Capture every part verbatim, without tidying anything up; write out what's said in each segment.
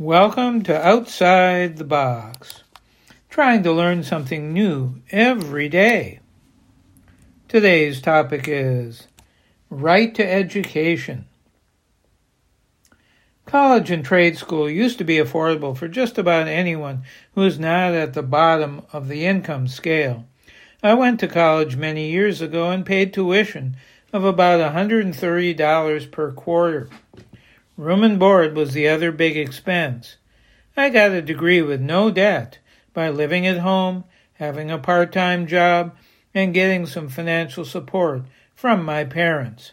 Welcome to Outside the Box, trying to learn something new every day. Today's topic is right to education. College and trade school used to be affordable for just about anyone who is not at the bottom of the income scale. I went to college many years ago and paid tuition of about one hundred thirty dollars per quarter. Room and board was the other big expense. I got a degree with no debt by living at home, having a part-time job, and getting some financial support from my parents.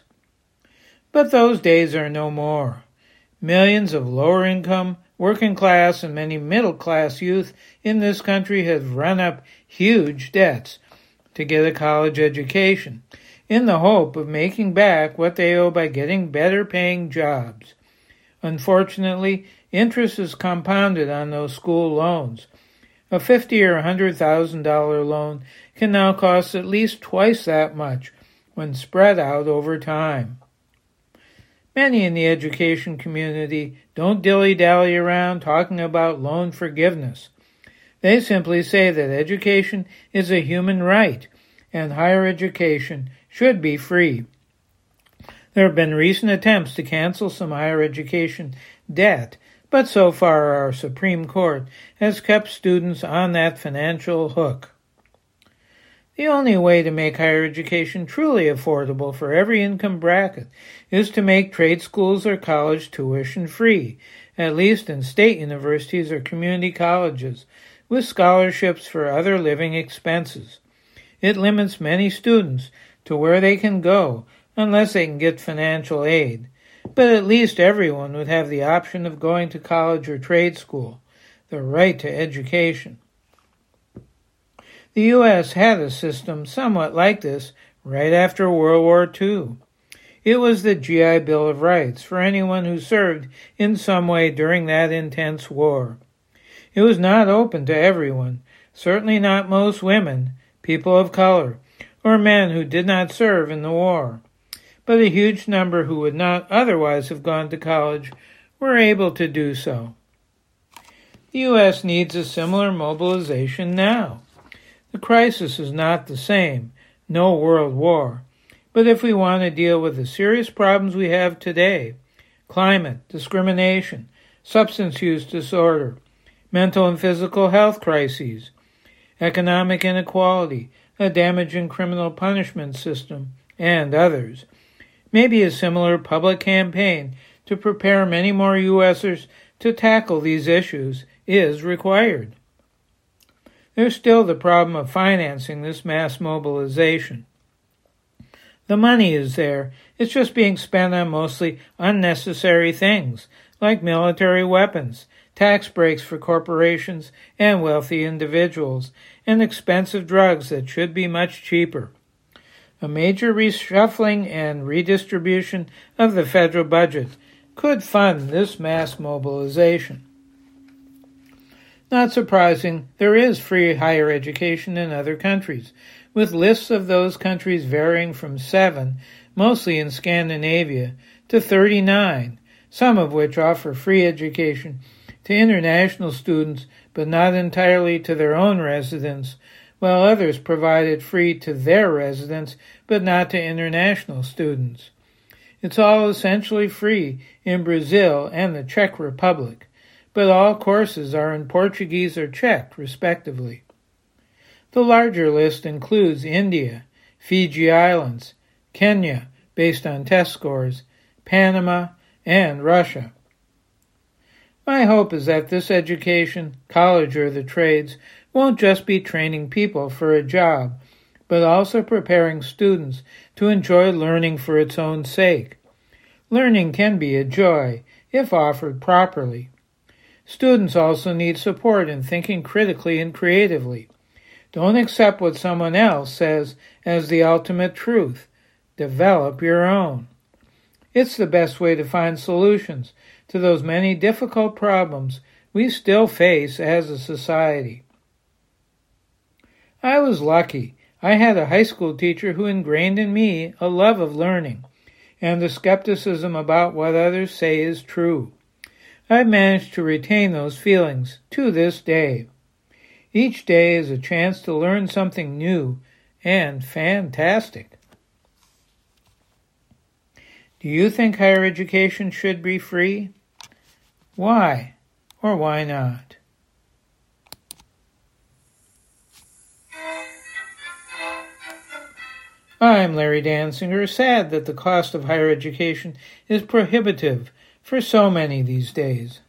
But those days are no more. Millions of lower-income, working-class, and many middle-class youth in this country have run up huge debts to get a college education in the hope of making back what they owe by getting better-paying jobs. Unfortunately, interest is compounded on those school loans. A fifty thousand dollars or one hundred thousand dollars loan can now cost at least twice that much when spread out over time. Many in the education community don't dilly-dally around talking about loan forgiveness. They simply say that education is a human right and higher education should be free. There have been recent attempts to cancel some higher education debt, but so far our Supreme Court has kept students on that financial hook. The only way to make higher education truly affordable for every income bracket is to make trade schools or college tuition free, at least in state universities or community colleges, with scholarships for other living expenses. It limits many students to where they can go unless they can get financial aid. But at least everyone would have the option of going to college or trade school, the right to education. The U S had a system somewhat like this right after World War Two. It was the G I Bill of Rights for anyone who served in some way during that intense war. It was not open to everyone, certainly not most women, people of color, or men who did not serve in the war. But a huge number who would not otherwise have gone to college were able to do so. The U S needs a similar mobilization now. The crisis is not the same, no world war. But if we want to deal with the serious problems we have today, climate, discrimination, substance use disorder, mental and physical health crises, economic inequality, a damaging criminal punishment system, and others, maybe a similar public campaign to prepare many more U S ers to tackle these issues is required. There's still the problem of financing this mass mobilization. The money is there, it's just being spent on mostly unnecessary things, like military weapons, tax breaks for corporations and wealthy individuals, and expensive drugs that should be much cheaper. A major reshuffling and redistribution of the federal budget could fund this mass mobilization. Not surprising, there is free higher education in other countries, with lists of those countries varying from seven, mostly in Scandinavia, to thirty-nine, some of which offer free education to international students but not entirely to their own residents, while others provide it free to their residents, but not to international students. It's all essentially free in Brazil and the Czech Republic, but all courses are in Portuguese or Czech, respectively. The larger list includes India, Fiji Islands, Kenya, based on test scores, Panama, and Russia. My hope is that this education, college or the trades, won't just be training people for a job, but also preparing students to enjoy learning for its own sake. Learning can be a joy, if offered properly. Students also need support in thinking critically and creatively. Don't accept what someone else says as the ultimate truth. Develop your own. It's the best way to find solutions to those many difficult problems we still face as a society. I was lucky. I had a high school teacher who ingrained in me a love of learning and a skepticism about what others say is true. I've managed to retain those feelings to this day. Each day is a chance to learn something new and fantastic. Do you think higher education should be free? Why or why not? I'm Larry Dansinger, sad that the cost of higher education is prohibitive for so many these days.